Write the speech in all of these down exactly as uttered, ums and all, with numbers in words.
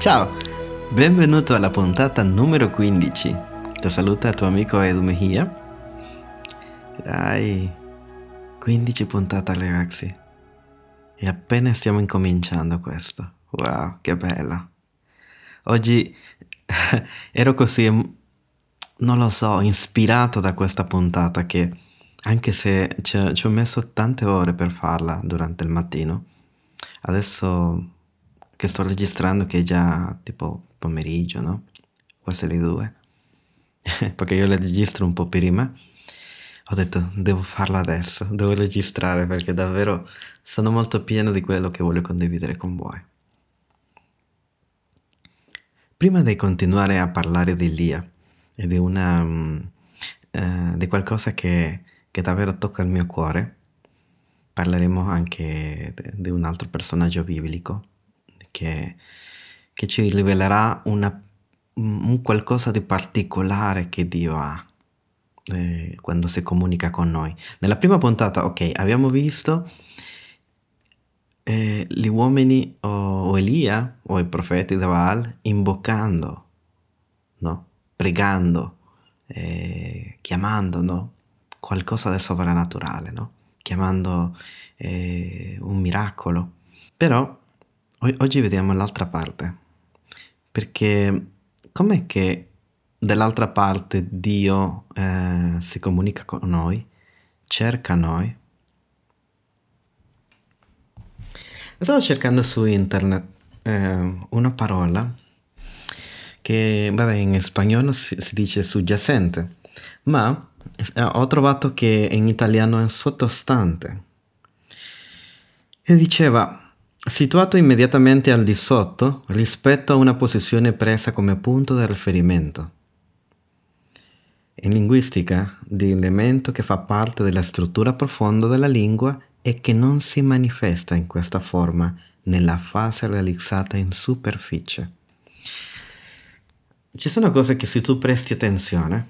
Ciao, benvenuto alla puntata numero quindici. Ti saluta il tuo amico Edu Mejia. Dai, quindici puntate ragazzi. E appena stiamo incominciando questo. Wow, che bella. Oggi ero così, non lo so, ispirato da questa puntata che, anche se ci, ci ho messo tante ore per farla durante il mattino, adesso che sto registrando che è già tipo pomeriggio, no? Quasi le due, perché io le registro un po' prima, ho detto devo farlo adesso, devo registrare perché davvero sono molto pieno di quello che voglio condividere con voi. Prima di continuare a parlare di Elia e di una um, uh, di qualcosa che, che davvero tocca il mio cuore, parleremo anche di un altro personaggio biblico che, che ci rivelerà una, un qualcosa di particolare che Dio ha eh, quando si comunica con noi. Nella prima puntata, ok, abbiamo visto Eh, gli uomini o, o Elia o i profeti di Baal invocando, no? Pregando, eh, chiamando, no? Qualcosa di sovrannaturale, no? Chiamando eh, un miracolo. Però o- oggi vediamo l'altra parte, perché com'è che dall'altra parte Dio eh, si comunica con noi, cerca noi. Stavo cercando su internet eh, una parola che, vabbè, in spagnolo si, si dice subyacente, ma eh, ho trovato che in italiano è sottostante. E diceva, situato immediatamente al di sotto rispetto a una posizione presa come punto di riferimento. In linguistica, l'elemento che fa parte della struttura profonda della lingua e che non si manifesta in questa forma nella fase realizzata in superficie. Ci sono cose che se tu presti attenzione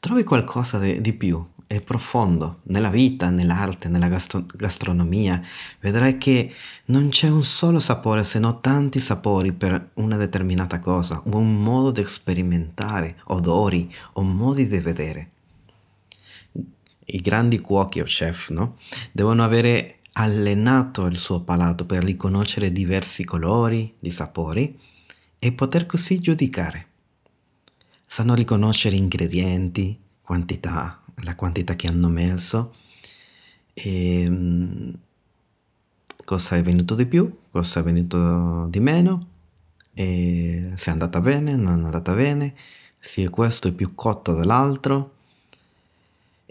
trovi qualcosa di, di più, è profondo, nella vita, nell'arte, nella gastro- gastronomia. Vedrai che non c'è un solo sapore, se no tanti sapori per una determinata cosa, o un modo di sperimentare, odori o modi di vedere. I grandi cuochi o chef, no? Devono avere allenato il suo palato per riconoscere diversi colori, di sapori e poter così giudicare. Sanno riconoscere ingredienti, quantità, la quantità che hanno messo, e cosa è venuto di più, cosa è venuto di meno, e se è andata bene, non è andata bene, se questo è più cotto dell'altro.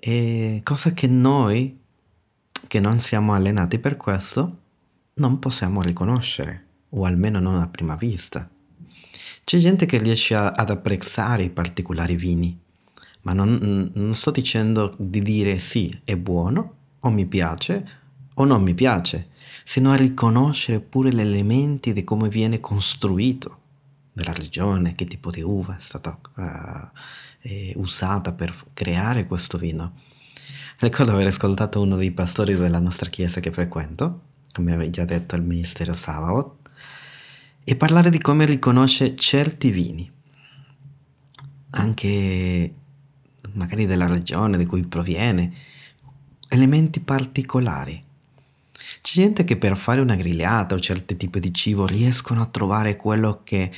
E cosa che noi, che non siamo allenati per questo, non possiamo riconoscere, o almeno non a prima vista. C'è gente che riesce a, ad apprezzare i particolari vini, ma non, non sto dicendo di dire sì, è buono, o mi piace, o non mi piace, sino a riconoscere pure gli elementi di come viene costruito, della regione, che tipo di uva è stata Uh, usata per creare questo vino. Ricordo aver ascoltato uno dei pastori della nostra chiesa che frequento, come avevo già detto al ministero Sabaoth, e parlare di come riconosce certi vini, anche magari della regione di cui proviene, elementi particolari. C'è gente che per fare una grigliata o certi tipi di cibo riescono a trovare quello che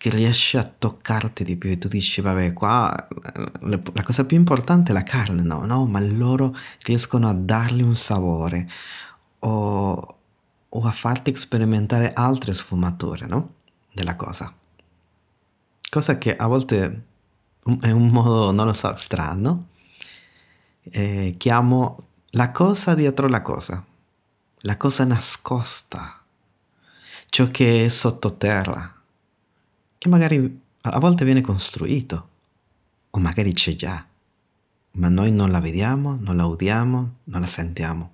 che riesce a toccarti di più e tu dici vabbè qua la cosa più importante è la carne, no, no, ma loro riescono a dargli un sapore o, o a farti sperimentare altre sfumature, no, della cosa, cosa che a volte è un modo, non lo so, strano, eh, chiamo la cosa dietro la cosa, la cosa nascosta, ciò che è sottoterra, che magari a volte viene costruito, o magari c'è già, ma noi non la vediamo, non la udiamo, non la sentiamo,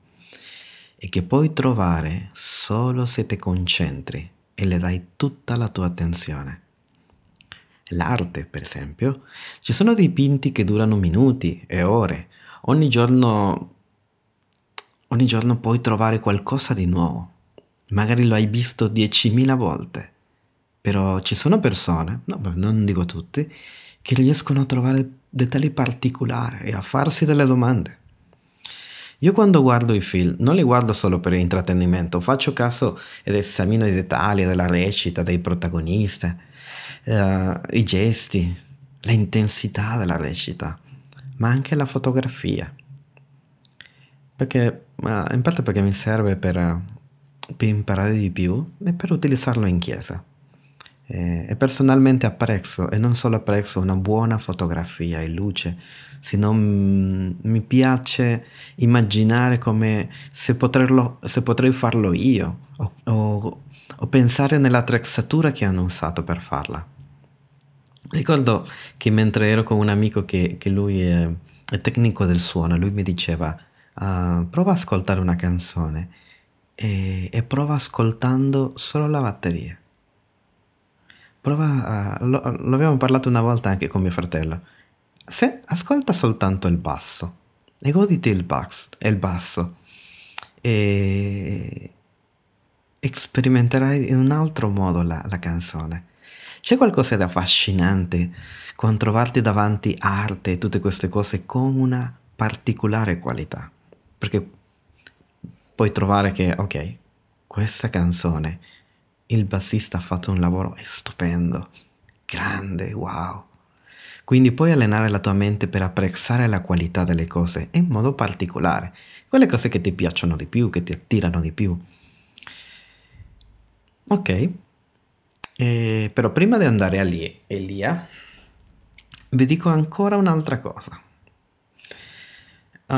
e che puoi trovare solo se ti concentri e le dai tutta la tua attenzione. L'arte, per esempio, ci sono dipinti che durano minuti e ore, ogni giorno, ogni giorno puoi trovare qualcosa di nuovo, magari lo hai visto diecimila volte, però ci sono persone, no, non dico tutti, che riescono a trovare dettagli particolari e a farsi delle domande. Io quando guardo i film non li guardo solo per intrattenimento, faccio caso ed esamino i dettagli della recita, dei protagonisti, eh, i gesti, l'intensità della recita, ma anche la fotografia. Perché, in parte perché mi serve per, per imparare di più e per utilizzarlo in chiesa. E, e personalmente apprezzo, e non solo apprezzo una buona fotografia e luce, sino m- mi piace immaginare come se, poterlo, se potrei farlo io o, o, o pensare nell'attrezzatura che hanno usato per farla. Ricordo che mentre ero con un amico che, che lui è, è tecnico del suono, lui mi diceva uh, prova a ascoltare una canzone e, e prova ascoltando solo la batteria. Prova, uh, lo, lo abbiamo parlato una volta anche con mio fratello, se ascolta soltanto il basso e goditi il basso, il basso e sperimenterai in un altro modo la, la canzone. C'è qualcosa di affascinante con trovarti davanti arte e tutte queste cose con una particolare qualità, perché puoi trovare che, ok, questa canzone, il bassista ha fatto un lavoro stupendo, grande, wow. Quindi puoi allenare la tua mente per apprezzare la qualità delle cose in modo particolare, quelle cose che ti piacciono di più, che ti attirano di più. Ok. Eh, però prima di andare a lì, Elia, vi dico ancora un'altra cosa. Uh,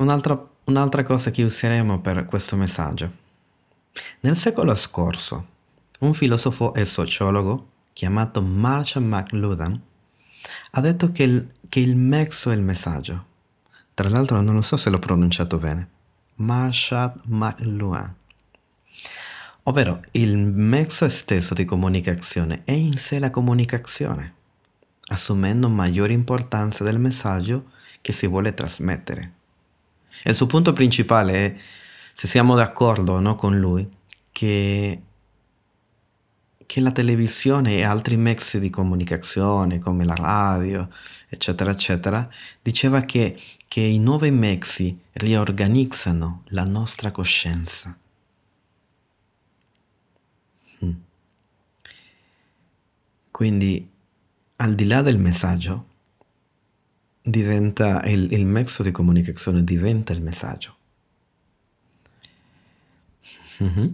un'altra, un'altra cosa che useremo per questo messaggio. Nel secolo scorso, un filosofo e sociologo chiamato Marshall McLuhan ha detto che il, che il mezzo è il messaggio. Tra l'altro non lo so se l'ho pronunciato bene. Marshall McLuhan. Ovvero il mezzo stesso di comunicazione è in sé la comunicazione, assumendo maggiore importanza del messaggio che si vuole trasmettere. E il suo punto principale è, se siamo d'accordo o no con lui, che, che la televisione e altri mezzi di comunicazione come la radio, eccetera, eccetera, diceva che, che i nuovi mezzi riorganizzano la nostra coscienza. Quindi, al di là del messaggio, diventa il, il mezzo di comunicazione diventa il messaggio. Uh-huh.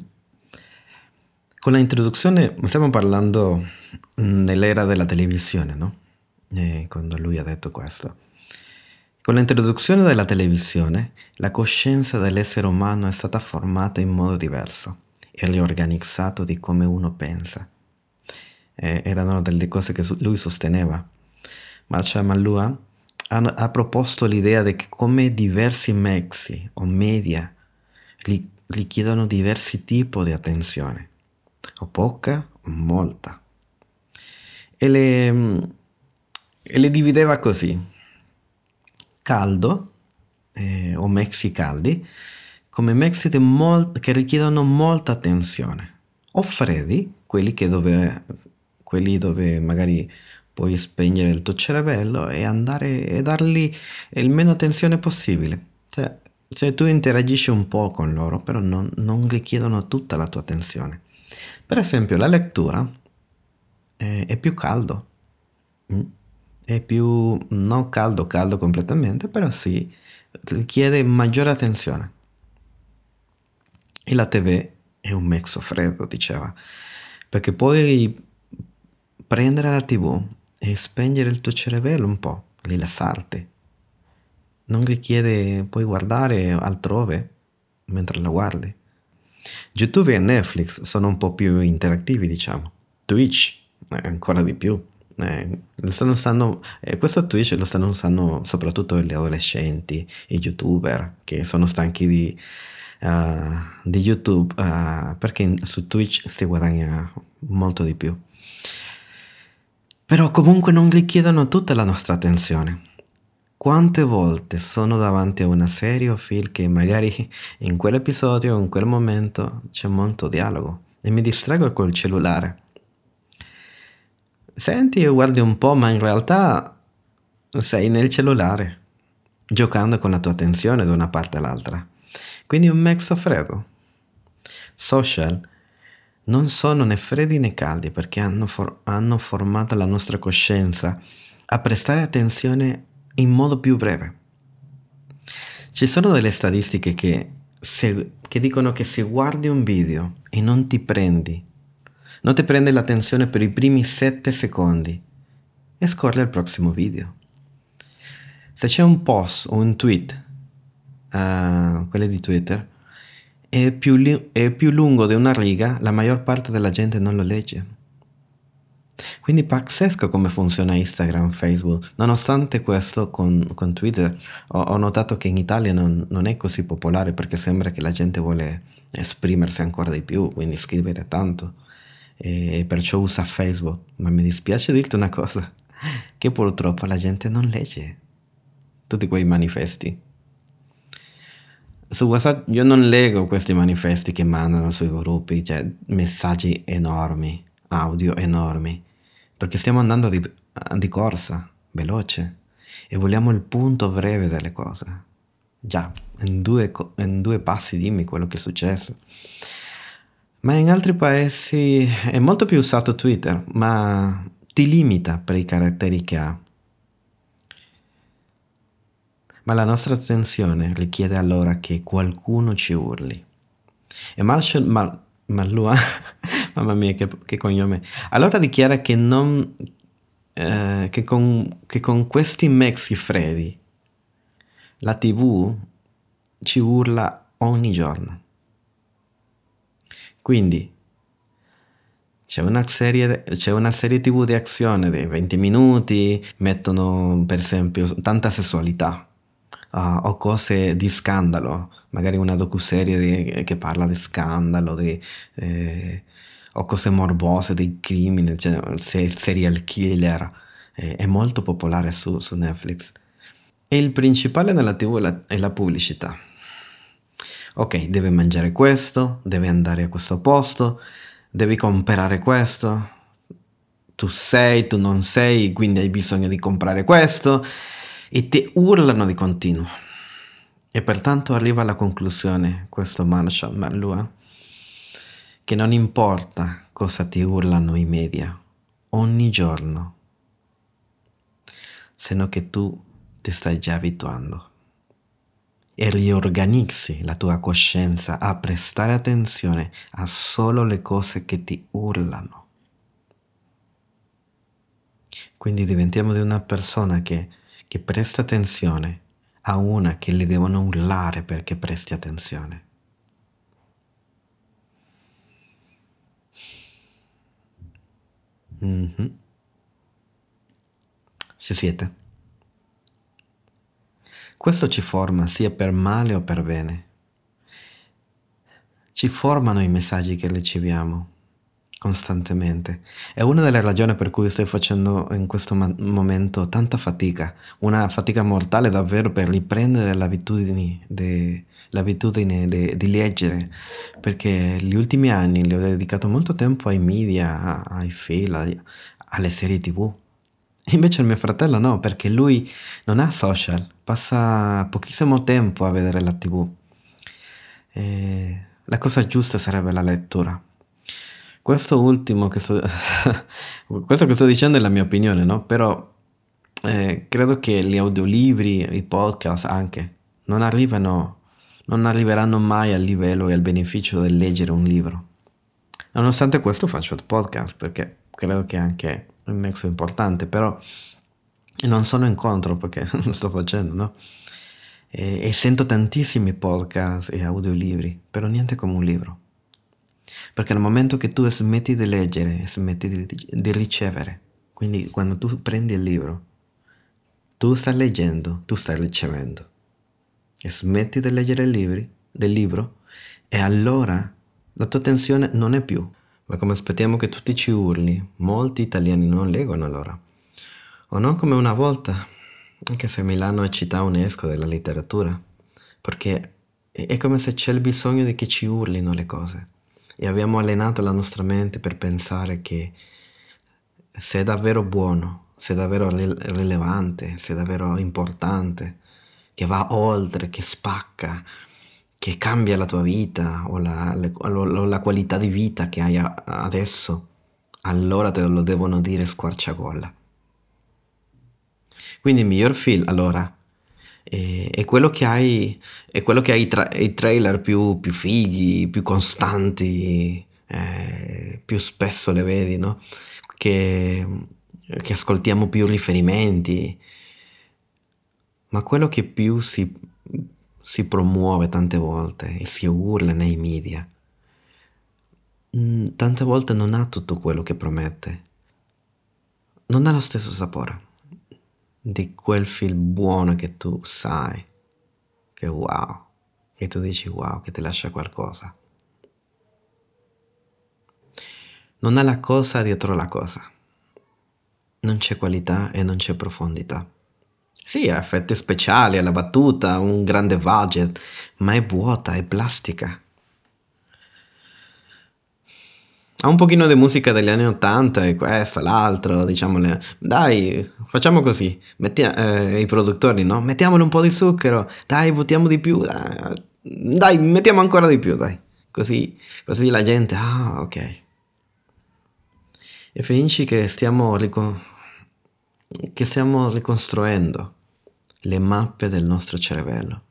Con la introduzione, stiamo parlando nell'era della televisione, no? Eh, quando lui ha detto questo. Con l'introduzione della televisione, la coscienza dell'essere umano è stata formata in modo diverso e riorganizzato di come uno pensa. Eh, erano delle cose che su- lui sosteneva. Marshall McLuhan ha, ha proposto l'idea di che come diversi mezzi o media ri- richiedono diversi tipi di attenzione, o poca o molta, e le, e le divideva così: caldo eh, o mezzi caldi come mezzi molt- che richiedono molta attenzione, o freddi, quelli che dove quelli dove magari puoi spegnere il tuo cerebello e andare e dargli il meno attenzione possibile. Cioè, cioè tu interagisci un po' con loro, però non, non richiedono tutta la tua attenzione. Per esempio la lettura è, è più caldo, è più non caldo caldo completamente, però sì, richiede maggiore attenzione. E la tivù è un mezzo freddo, diceva, perché puoi prendere la tivù e spegnere il tuo cerebello un po', rilassarti. Non richiede, puoi guardare altrove mentre la guardi. YouTube e Netflix sono un po' più interattivi, diciamo. Twitch ancora di più. Eh, lo stanno usando, eh, questo Twitch lo stanno usando soprattutto gli adolescenti, i YouTuber che sono stanchi di, uh, di YouTube, uh, perché su Twitch si guadagna molto di più. Però comunque non richiedono tutta la nostra attenzione. Quante volte sono davanti a una serie o film che magari in quell'episodio o in quel momento c'è molto dialogo e mi distraggo col cellulare. Senti e guardi un po', ma in realtà sei nel cellulare, giocando con la tua attenzione da una parte all'altra. Quindi un mix freddo. Social non sono né freddi né caldi perché hanno, for- hanno formato la nostra coscienza a prestare attenzione in modo più breve. Ci sono delle statistiche che, se, che dicono che se guardi un video e non ti prendi, non ti prende l'attenzione per i primi sette secondi e scorri al prossimo video. Se c'è un post o un tweet, uh, quelli di Twitter, è più, li- è più lungo di una riga, la maggior parte della gente non lo legge. Quindi pazzesco come funziona Instagram, Facebook. Nonostante questo con, con Twitter ho, ho notato che in Italia non, non è così popolare perché sembra che la gente vuole esprimersi ancora di più, quindi scrivere tanto e perciò usa Facebook. Ma mi dispiace dirti una cosa, che purtroppo la gente non legge tutti quei manifesti. Su WhatsApp io non leggo questi manifesti che mandano sui gruppi, cioè messaggi enormi, audio enormi, perché stiamo andando di, di corsa, veloce, e vogliamo il punto breve delle cose. Già, in due, in due passi dimmi quello che è successo. Ma in altri paesi è molto più usato Twitter, ma ti limita per i caratteri che ha. Ma la nostra attenzione richiede allora che qualcuno ci urli. E Marshall Mal- McLuhan... Mamma mia, che, che cognome. Allora dichiara che non eh, che, con, che con questi mezzi freddi la tivù ci urla ogni giorno. Quindi c'è una serie, c'è una serie tivù di azione di venti minuti, mettono per esempio tanta sessualità uh, o cose di scandalo, magari una docuserie di, che parla di scandalo, di... Eh, o cose morbose, dei crimini, cioè il serial killer eh, è molto popolare su, su Netflix. E il principale nella tivù è la, è la pubblicità. Ok, devi mangiare questo, devi andare a questo posto, devi comprare questo, tu sei, tu non sei, quindi hai bisogno di comprare questo, e ti urlano di continuo. E pertanto arriva alla conclusione questo Marshall McLuhan, che non importa cosa ti urlano i media ogni giorno, se no che tu ti stai già abituando e riorganizzi la tua coscienza a prestare attenzione a solo le cose che ti urlano. Quindi diventiamo di una persona che, che presta attenzione a una che le devono urlare perché presti attenzione. Mm-hmm. Ci siete? Questo ci forma sia per male o per bene. Ci formano i messaggi che riceviamo costantemente. È una delle ragioni per cui sto facendo in questo ma- momento tanta fatica, una fatica mortale davvero, per riprendere l'abitudine, de- l'abitudine de- di leggere, perché gli ultimi anni le ho dedicato molto tempo ai media, a- ai film, a- alle serie tivù. E invece il mio fratello no, perché lui non ha social, passa pochissimo tempo a vedere la tivù. E la cosa giusta sarebbe la lettura. Questo ultimo che sto, questo che sto dicendo è la mia opinione, no? Però eh, credo che gli audiolibri, i podcast anche, non arrivano, non arriveranno mai al livello e al beneficio del leggere un libro. Nonostante questo faccio podcast perché credo che anche il mezzo è importante, però non sono incontro perché non lo sto facendo, no? E, e sento tantissimi podcast e audiolibri, però niente come un libro. Perché al momento che tu smetti di leggere, smetti di, di ricevere. Quindi quando tu prendi il libro, tu stai leggendo, tu stai ricevendo. E smetti di leggere il libri, del libro, e allora la tua attenzione non è più. Ma come aspettiamo che tutti ci urli, molti italiani non leggono allora. O non come una volta, anche se Milano è città UNESCO della letteratura, perché è come se c'è il bisogno di che ci urlino le cose, e abbiamo allenato la nostra mente per pensare che se è davvero buono, se è davvero rilevante, se è davvero importante, che va oltre, che spacca, che cambia la tua vita o la, le, o la qualità di vita che hai adesso, allora te lo devono dire squarciagola. Quindi il miglior film, allora, è, è quello che hai, è quello che ha i, tra, i trailer più, più fighi, più costanti, eh, più spesso le vedi, no? Che, che ascoltiamo più riferimenti, ma quello che più si, si promuove tante volte e si urla nei media, tante volte non ha tutto quello che promette, non ha lo stesso sapore di quel film buono che tu sai, che wow, che tu dici wow, che ti lascia qualcosa. Non ha la cosa dietro la cosa, non c'è qualità e non c'è profondità. Sì, ha effetti speciali, ha la battuta, un grande budget, ma è vuota, è plastica. Ha un pochino di musica degli anni ottanta e questo, l'altro, diciamo, le... dai, facciamo così, mettia... eh, i produttori, no? Mettiamole un po' di zucchero, dai, buttiamo di più, dai, dai mettiamo ancora di più, dai, così, così la gente, ah, ok. E finisci che stiamo, ricon- che stiamo ricostruendo le mappe del nostro cervello,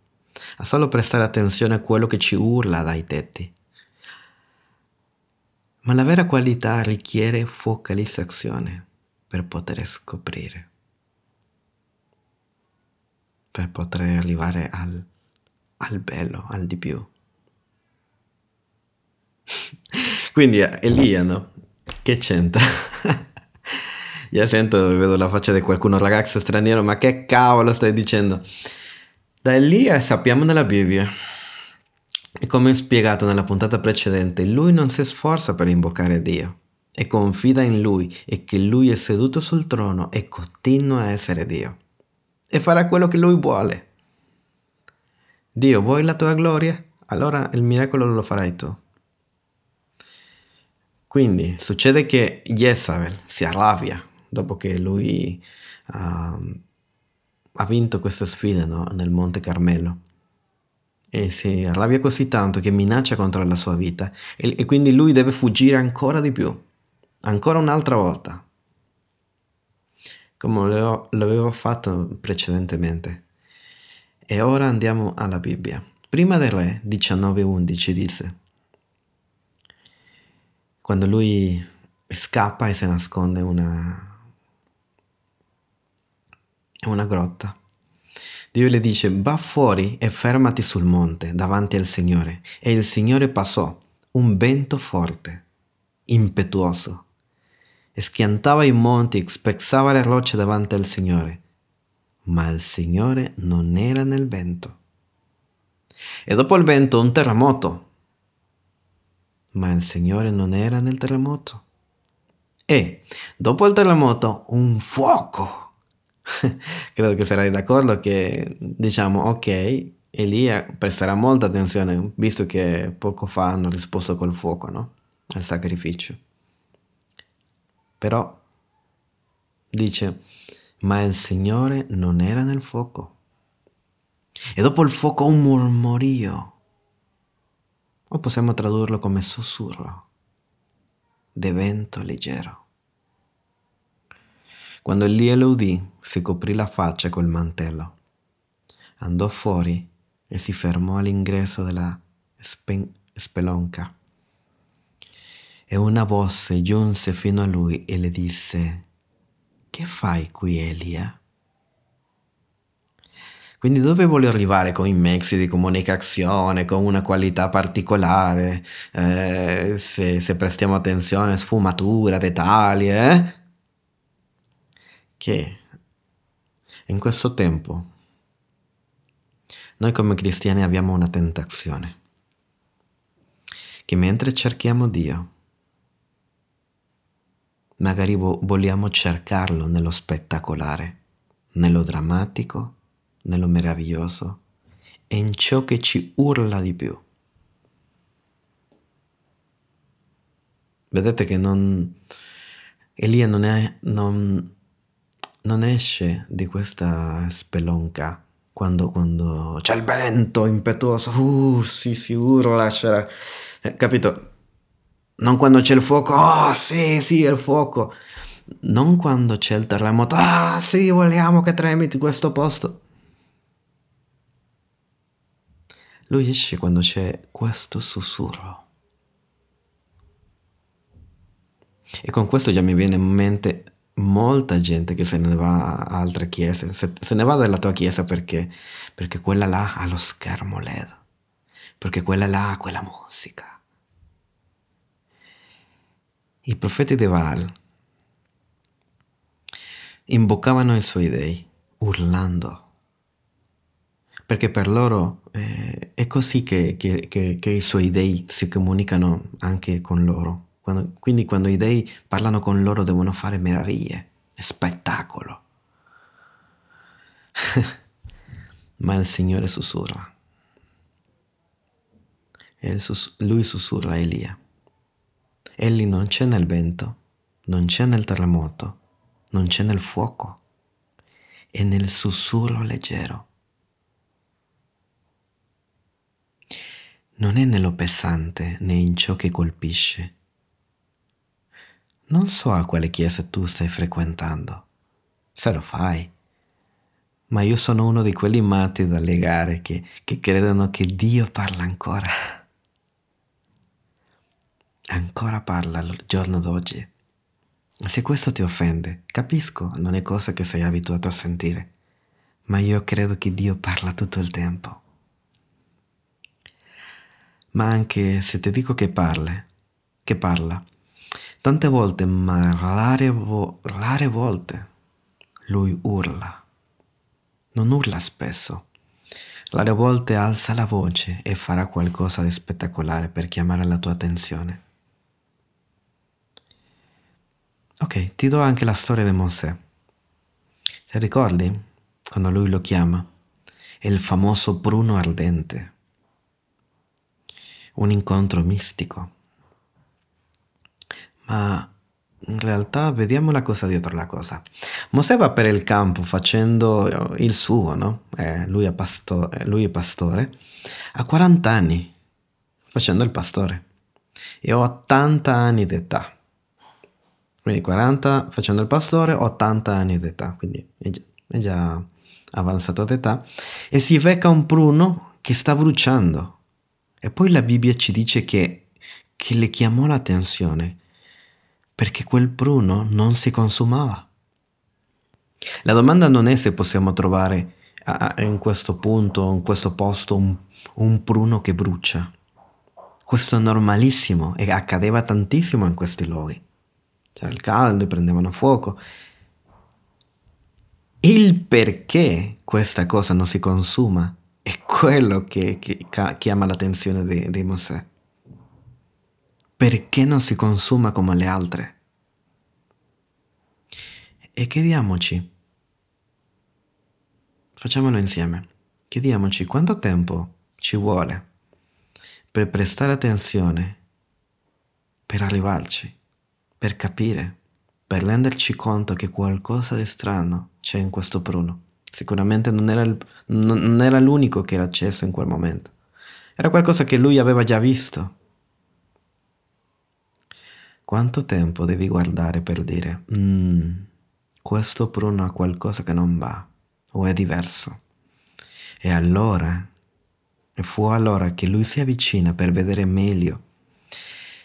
a solo prestare attenzione a quello che ci urla dai tetti. Ma la vera qualità richiede focalizzazione per poter scoprire, per poter arrivare al, al bello, al di più. Quindi Elia, no? Che c'entra? Io sento, vedo la faccia di qualcuno, ragazzo straniero, ma che cavolo stai dicendo? Da Elia sappiamo nella Bibbia, e come spiegato nella puntata precedente, lui non si sforza per invocare Dio e confida in lui e che lui è seduto sul trono e continua a essere Dio e farà quello che lui vuole. Dio, vuoi la tua gloria? Allora il miracolo lo farai tu. Quindi succede che Jezebel si arrabbia dopo che lui uh, ha vinto questa sfida, no? Nel Monte Carmelo, e si arrabbia così tanto che minaccia contro la sua vita e, e quindi lui deve fuggire ancora di più, ancora un'altra volta, come lo, l'avevo fatto precedentemente. E ora andiamo alla Bibbia. Prima del Re diciannove undici dice: quando lui scappa e si nasconde in una, una grotta, Dio le dice: va fuori e fermati sul monte davanti al Signore. E il Signore passò, un vento forte, impetuoso, e schiantava i monti e spezzava le rocce davanti al Signore. Ma il Signore non era nel vento. E dopo il vento un terremoto. Ma il Signore non era nel terremoto. E dopo il terremoto un fuoco. Credo che sarai d'accordo che diciamo ok, Elia presterà molta attenzione visto che poco fa hanno risposto col fuoco, no? Al sacrificio. Però dice: ma il Signore non era nel fuoco. E dopo il fuoco un mormorio. O possiamo tradurlo come sussurro di vento leggero. Quando Elia lo udì, si coprì la faccia col mantello, andò fuori e si fermò all'ingresso della spen- spelonca. E una voce giunse fino a lui e le disse: che fai qui, Elia? Quindi dove voglio arrivare con i mezzi di comunicazione, con una qualità particolare, eh, se, se prestiamo attenzione, sfumatura, dettagli, eh? Che in questo tempo noi come cristiani abbiamo una tentazione, che mentre cerchiamo Dio, magari vogliamo cercarlo nello spettacolare, nello drammatico, nello meraviglioso, e in ciò che ci urla di più. Vedete che non, Elia non, è, non, non esce di questa spelonca quando, quando c'è il vento impetuoso, uh, sì, si urla, c'era, eh, capito? Non quando c'è il fuoco, oh sì, sì, il fuoco. Non quando c'è il terremoto, ah sì, vogliamo che tremiti questo posto. Lui esce quando c'è questo sussurro. E con questo già mi viene in mente molta gente che se ne va a altre chiese, se, se ne va dalla tua chiesa perché, perché quella là ha lo schermo L E D, perché quella là ha quella musica. I profeti di Baal invocavano i suoi dei urlando, perché per loro eh, è così che, che, che, che i suoi dei si comunicano anche con loro. Quando, quindi quando i dei parlano con loro devono fare meraviglie, spettacolo. Ma il Signore sussurra. E sus- lui sussurra a Elia. Egli non c'è nel vento, non c'è nel terremoto, non c'è nel fuoco. È nel sussurro leggero. Non è nello pesante né in ciò che colpisce. Non so a quale chiesa tu stai frequentando, se lo fai, ma io sono uno di quelli matti da legare che, che credono che Dio parla ancora. Ancora parla al giorno d'oggi. Se questo ti offende, capisco, non è cosa che sei abituato a sentire, ma io credo che Dio parla tutto il tempo. Ma anche se ti dico che parla, che parla, tante volte, ma rare, vo- rare volte, lui urla. Non urla spesso. Rare volte alza la voce e farà qualcosa di spettacolare per chiamare la tua attenzione. Ok, ti do anche la storia di Mosè. Ti ricordi? Quando lui lo chiama, è il famoso pruno ardente. Un incontro mistico. Ma in realtà vediamo la cosa dietro la cosa. Mosè va per il campo facendo il suo, no? Eh, lui, è pasto- lui è pastore. Ha quaranta anni facendo il pastore. E ho ottanta anni d'età. Quindi quaranta facendo il pastore, ottanta anni d'età. Quindi è già, è già avanzato d'età. E si becca un pruno che sta bruciando. E poi la Bibbia ci dice che, che le chiamò l'attenzione. Perché quel pruno non si consumava. La domanda non è se possiamo trovare a, in questo punto, in questo posto, un, un pruno che brucia. Questo è normalissimo e accadeva tantissimo in questi luoghi. C'era il caldo, prendevano fuoco. Il perché questa cosa non si consuma è quello che, che chiama l'attenzione di, di Mosè. Perché non si consuma come le altre? E chiediamoci, facciamolo insieme, chiediamoci quanto tempo ci vuole per prestare attenzione, per arrivarci, per capire, per renderci conto che qualcosa di strano c'è in questo pruno. Sicuramente non era, il, non era l'unico che era acceso in quel momento. Era qualcosa che lui aveva già visto. Quanto tempo devi guardare per dire mm, questo pruno ha qualcosa che non va o è diverso? E allora, e fu allora che lui si avvicina per vedere meglio.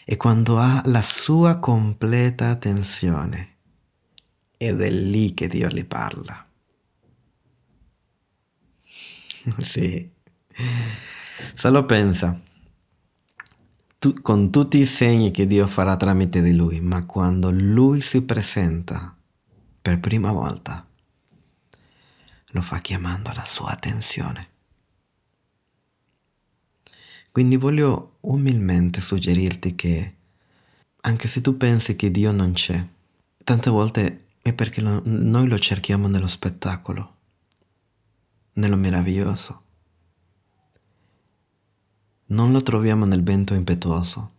E quando ha la sua completa attenzione, ed è lì che Dio gli parla. Sì, solo pensa. Tu, con tutti i segni che Dio farà tramite di lui, ma quando lui si presenta per prima volta, lo fa chiamando la sua attenzione. Quindi voglio umilmente suggerirti che, anche se tu pensi che Dio non c'è, tante volte è perché lo, noi lo cerchiamo nello spettacolo, nello meraviglioso. Non lo troviamo nel vento impetuoso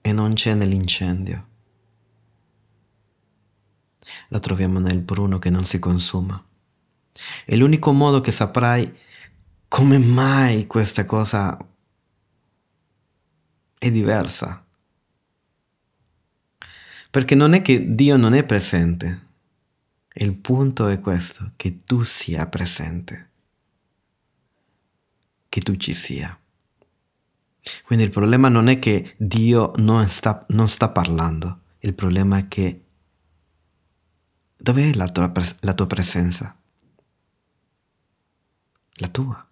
e non c'è nell'incendio. Lo troviamo nel bruno che non si consuma. E l'unico modo che saprai come mai questa cosa è diversa, perché non è che Dio non è presente. Il punto è questo, che tu sia presente, che tu ci sia. Quindi il problema non è che Dio non sta, non sta parlando, il problema è che dov'è la tua, la tua presenza? La tua.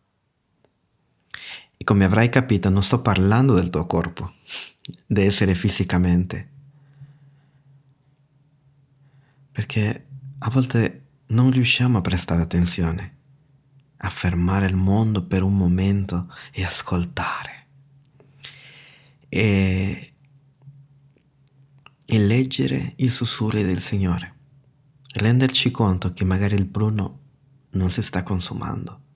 E come avrai capito, non sto parlando del tuo corpo, di essere fisicamente, perché a volte non riusciamo a prestare attenzione, a fermare il mondo per un momento e ascoltare e, e leggere i sussurri del Signore, renderci conto che magari il bruno non si sta consumando.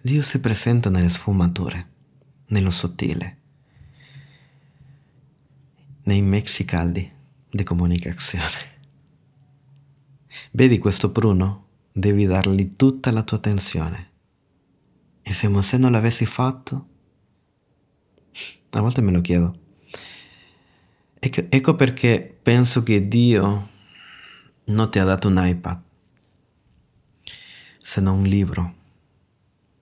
Dio si presenta nelle sfumature, nello sottile, nei mezzi caldi di comunicazione. Vedi questo pruno? Devi dargli tutta la tua attenzione. E se Mosè non l'avessi fatto? A volte me lo chiedo. Ecco, ecco perché penso che Dio non ti ha dato un iPad, se non un libro.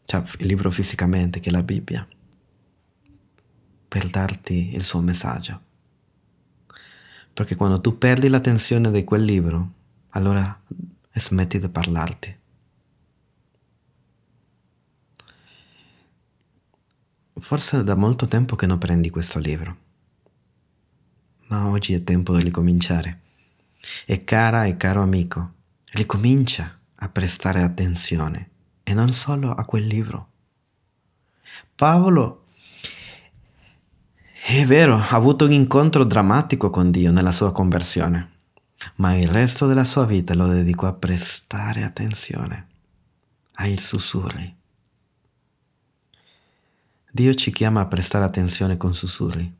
Cioè, il libro fisicamente, che è la Bibbia, per darti il suo messaggio. Perché quando tu perdi l'attenzione di quel libro, allora smetti di parlarti. Forse è da molto tempo che non prendi questo libro, ma oggi è tempo di ricominciare. E cara e caro amico, ricomincia a prestare attenzione, e non solo a quel libro. Paolo, è vero, ha avuto un incontro drammatico con Dio nella sua conversione, ma il resto della sua vita lo dedicò a prestare attenzione ai sussurri. Dio ci chiama a prestare attenzione con sussurri.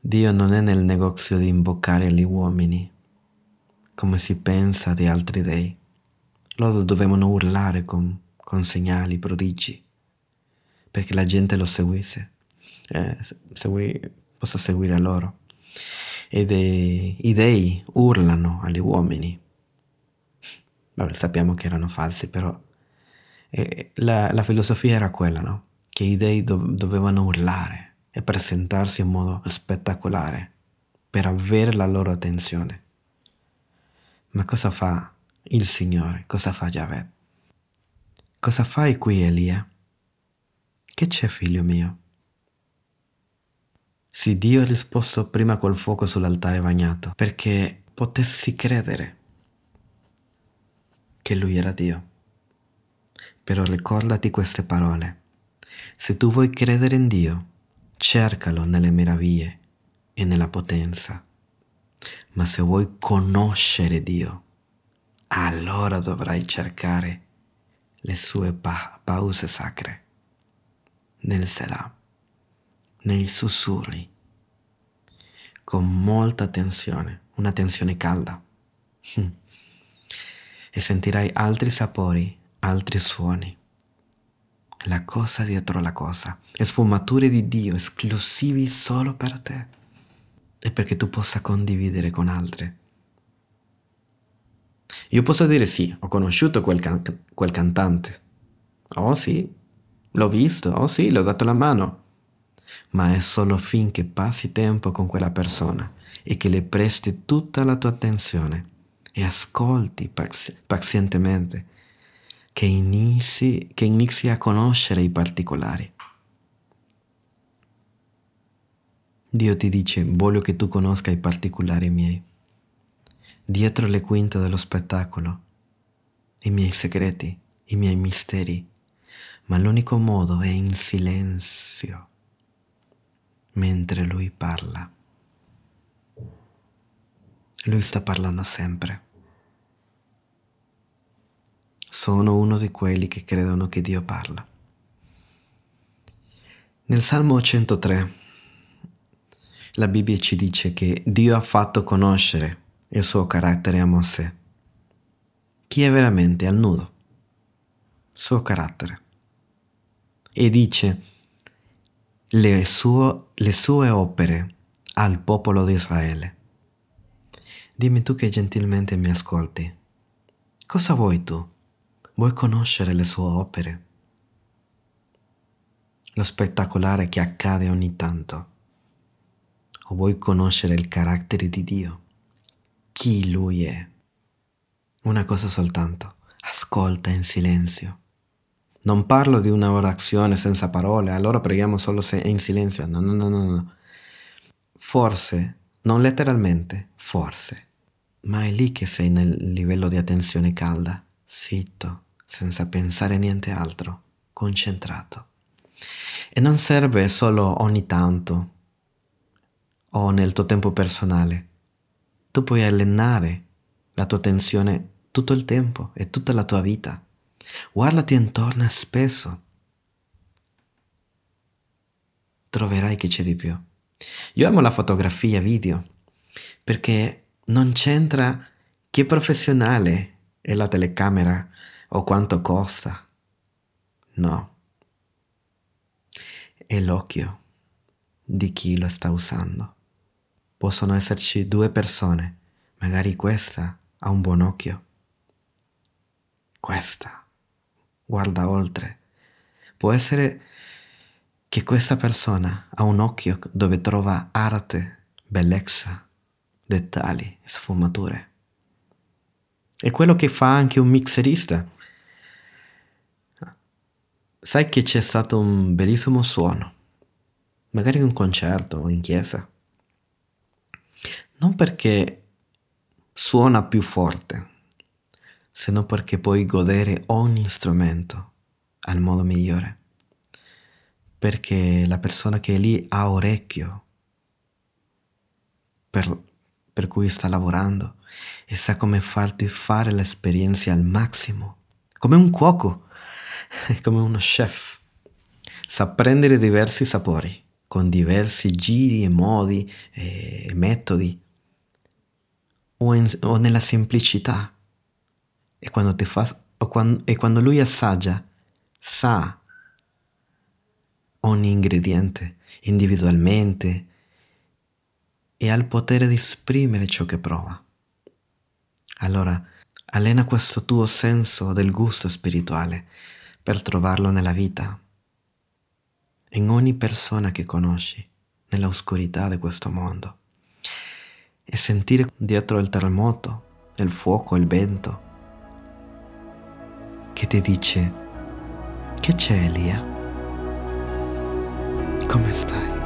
Dio non è nel negozio di imboccare gli uomini come si pensa di altri dei. Loro dovevano urlare con, con segnali, prodigi, perché la gente lo seguisse, eh, segui, possa seguire loro. Ed eh, i dei urlano agli uomini. Vabbè, sappiamo che erano falsi, però eh, la, la filosofia era quella, no? Che i dei do, dovevano urlare e presentarsi in modo spettacolare per avere la loro attenzione. Ma cosa fa il Signore? Cosa fa Giavet? Cosa fai qui, Elia? Che c'è, figlio mio? Sì, Dio ha risposto prima col fuoco sull'altare bagnato, perché potessi credere che Lui era Dio. Però ricordati queste parole. Se tu vuoi credere in Dio, cercalo nelle meraviglie e nella potenza. Ma se vuoi conoscere Dio, allora dovrai cercare le sue pa- pause sacre, nel Selà, nei sussurri, con molta attenzione, un'attenzione calda, e sentirai altri sapori, altri suoni, la cosa dietro la cosa, sfumature di Dio esclusivi solo per te, e perché tu possa condividere con altri. Io posso dire sì, ho conosciuto quel, can- quel cantante, oh sì, l'ho visto, oh sì, le ho dato la mano, ma è solo finché passi tempo con quella persona e che le presti tutta la tua attenzione e ascolti pax- pazientemente che inizi, che inizi a conoscere i particolari. Dio ti dice, voglio che tu conosca i particolari miei. Dietro le quinte dello spettacolo, i miei segreti, i miei misteri, ma l'unico modo è in silenzio, mentre Lui parla. Lui sta parlando sempre. Sono uno di quelli che credono che Dio parla. Nel Salmo centotré la Bibbia ci dice che Dio ha fatto conoscere il suo carattere a Mosè. Chi è veramente al nudo? Suo carattere. E dice le, suo, le sue opere al popolo di Israele. Dimmi tu che gentilmente mi ascolti. Cosa vuoi tu? Vuoi conoscere le sue opere? Lo spettacolare che accade ogni tanto. O vuoi conoscere il carattere di Dio? Chi Lui è? Una cosa soltanto. Ascolta in silenzio. Non parlo di una orazione senza parole, allora preghiamo solo se in silenzio. No, no, no, no, no. Forse, non letteralmente, forse. Ma è lì che sei nel livello di attenzione calda, zitto, senza pensare niente altro, concentrato. E non serve solo ogni tanto o nel tuo tempo personale. Tu puoi allenare la tua attenzione tutto il tempo e tutta la tua vita. Guardati intorno spesso, troverai che c'è di più. Io amo la fotografia video perché non c'entra che professionale è la telecamera o quanto costa, no, è l'occhio di chi lo sta usando. Possono esserci due persone, magari questa ha un buon occhio, questa guarda oltre. Può essere che questa persona ha un occhio dove trova arte, bellezza, dettagli, sfumature. È quello che fa anche un mixerista. Sai che c'è stato un bellissimo suono, magari in un concerto o in chiesa. Non perché suona più forte, se non perché puoi godere ogni strumento al modo migliore. Perché la persona che è lì ha orecchio, per, per cui sta lavorando e sa come farti fare l'esperienza al massimo. Come un cuoco, come uno chef. Sa prendere diversi sapori, con diversi giri e modi e metodi, o, in, o nella semplicità. E quando, ti fa, o quando, e quando lui assaggia, sa ogni ingrediente individualmente e ha il potere di esprimere ciò che prova. Allora, allena questo tuo senso del gusto spirituale per trovarlo nella vita, in ogni persona che conosci, nell'oscurità di questo mondo. E sentire dietro il terremoto, il fuoco, il vento, che ti dice: che c'è Elia? Come stai?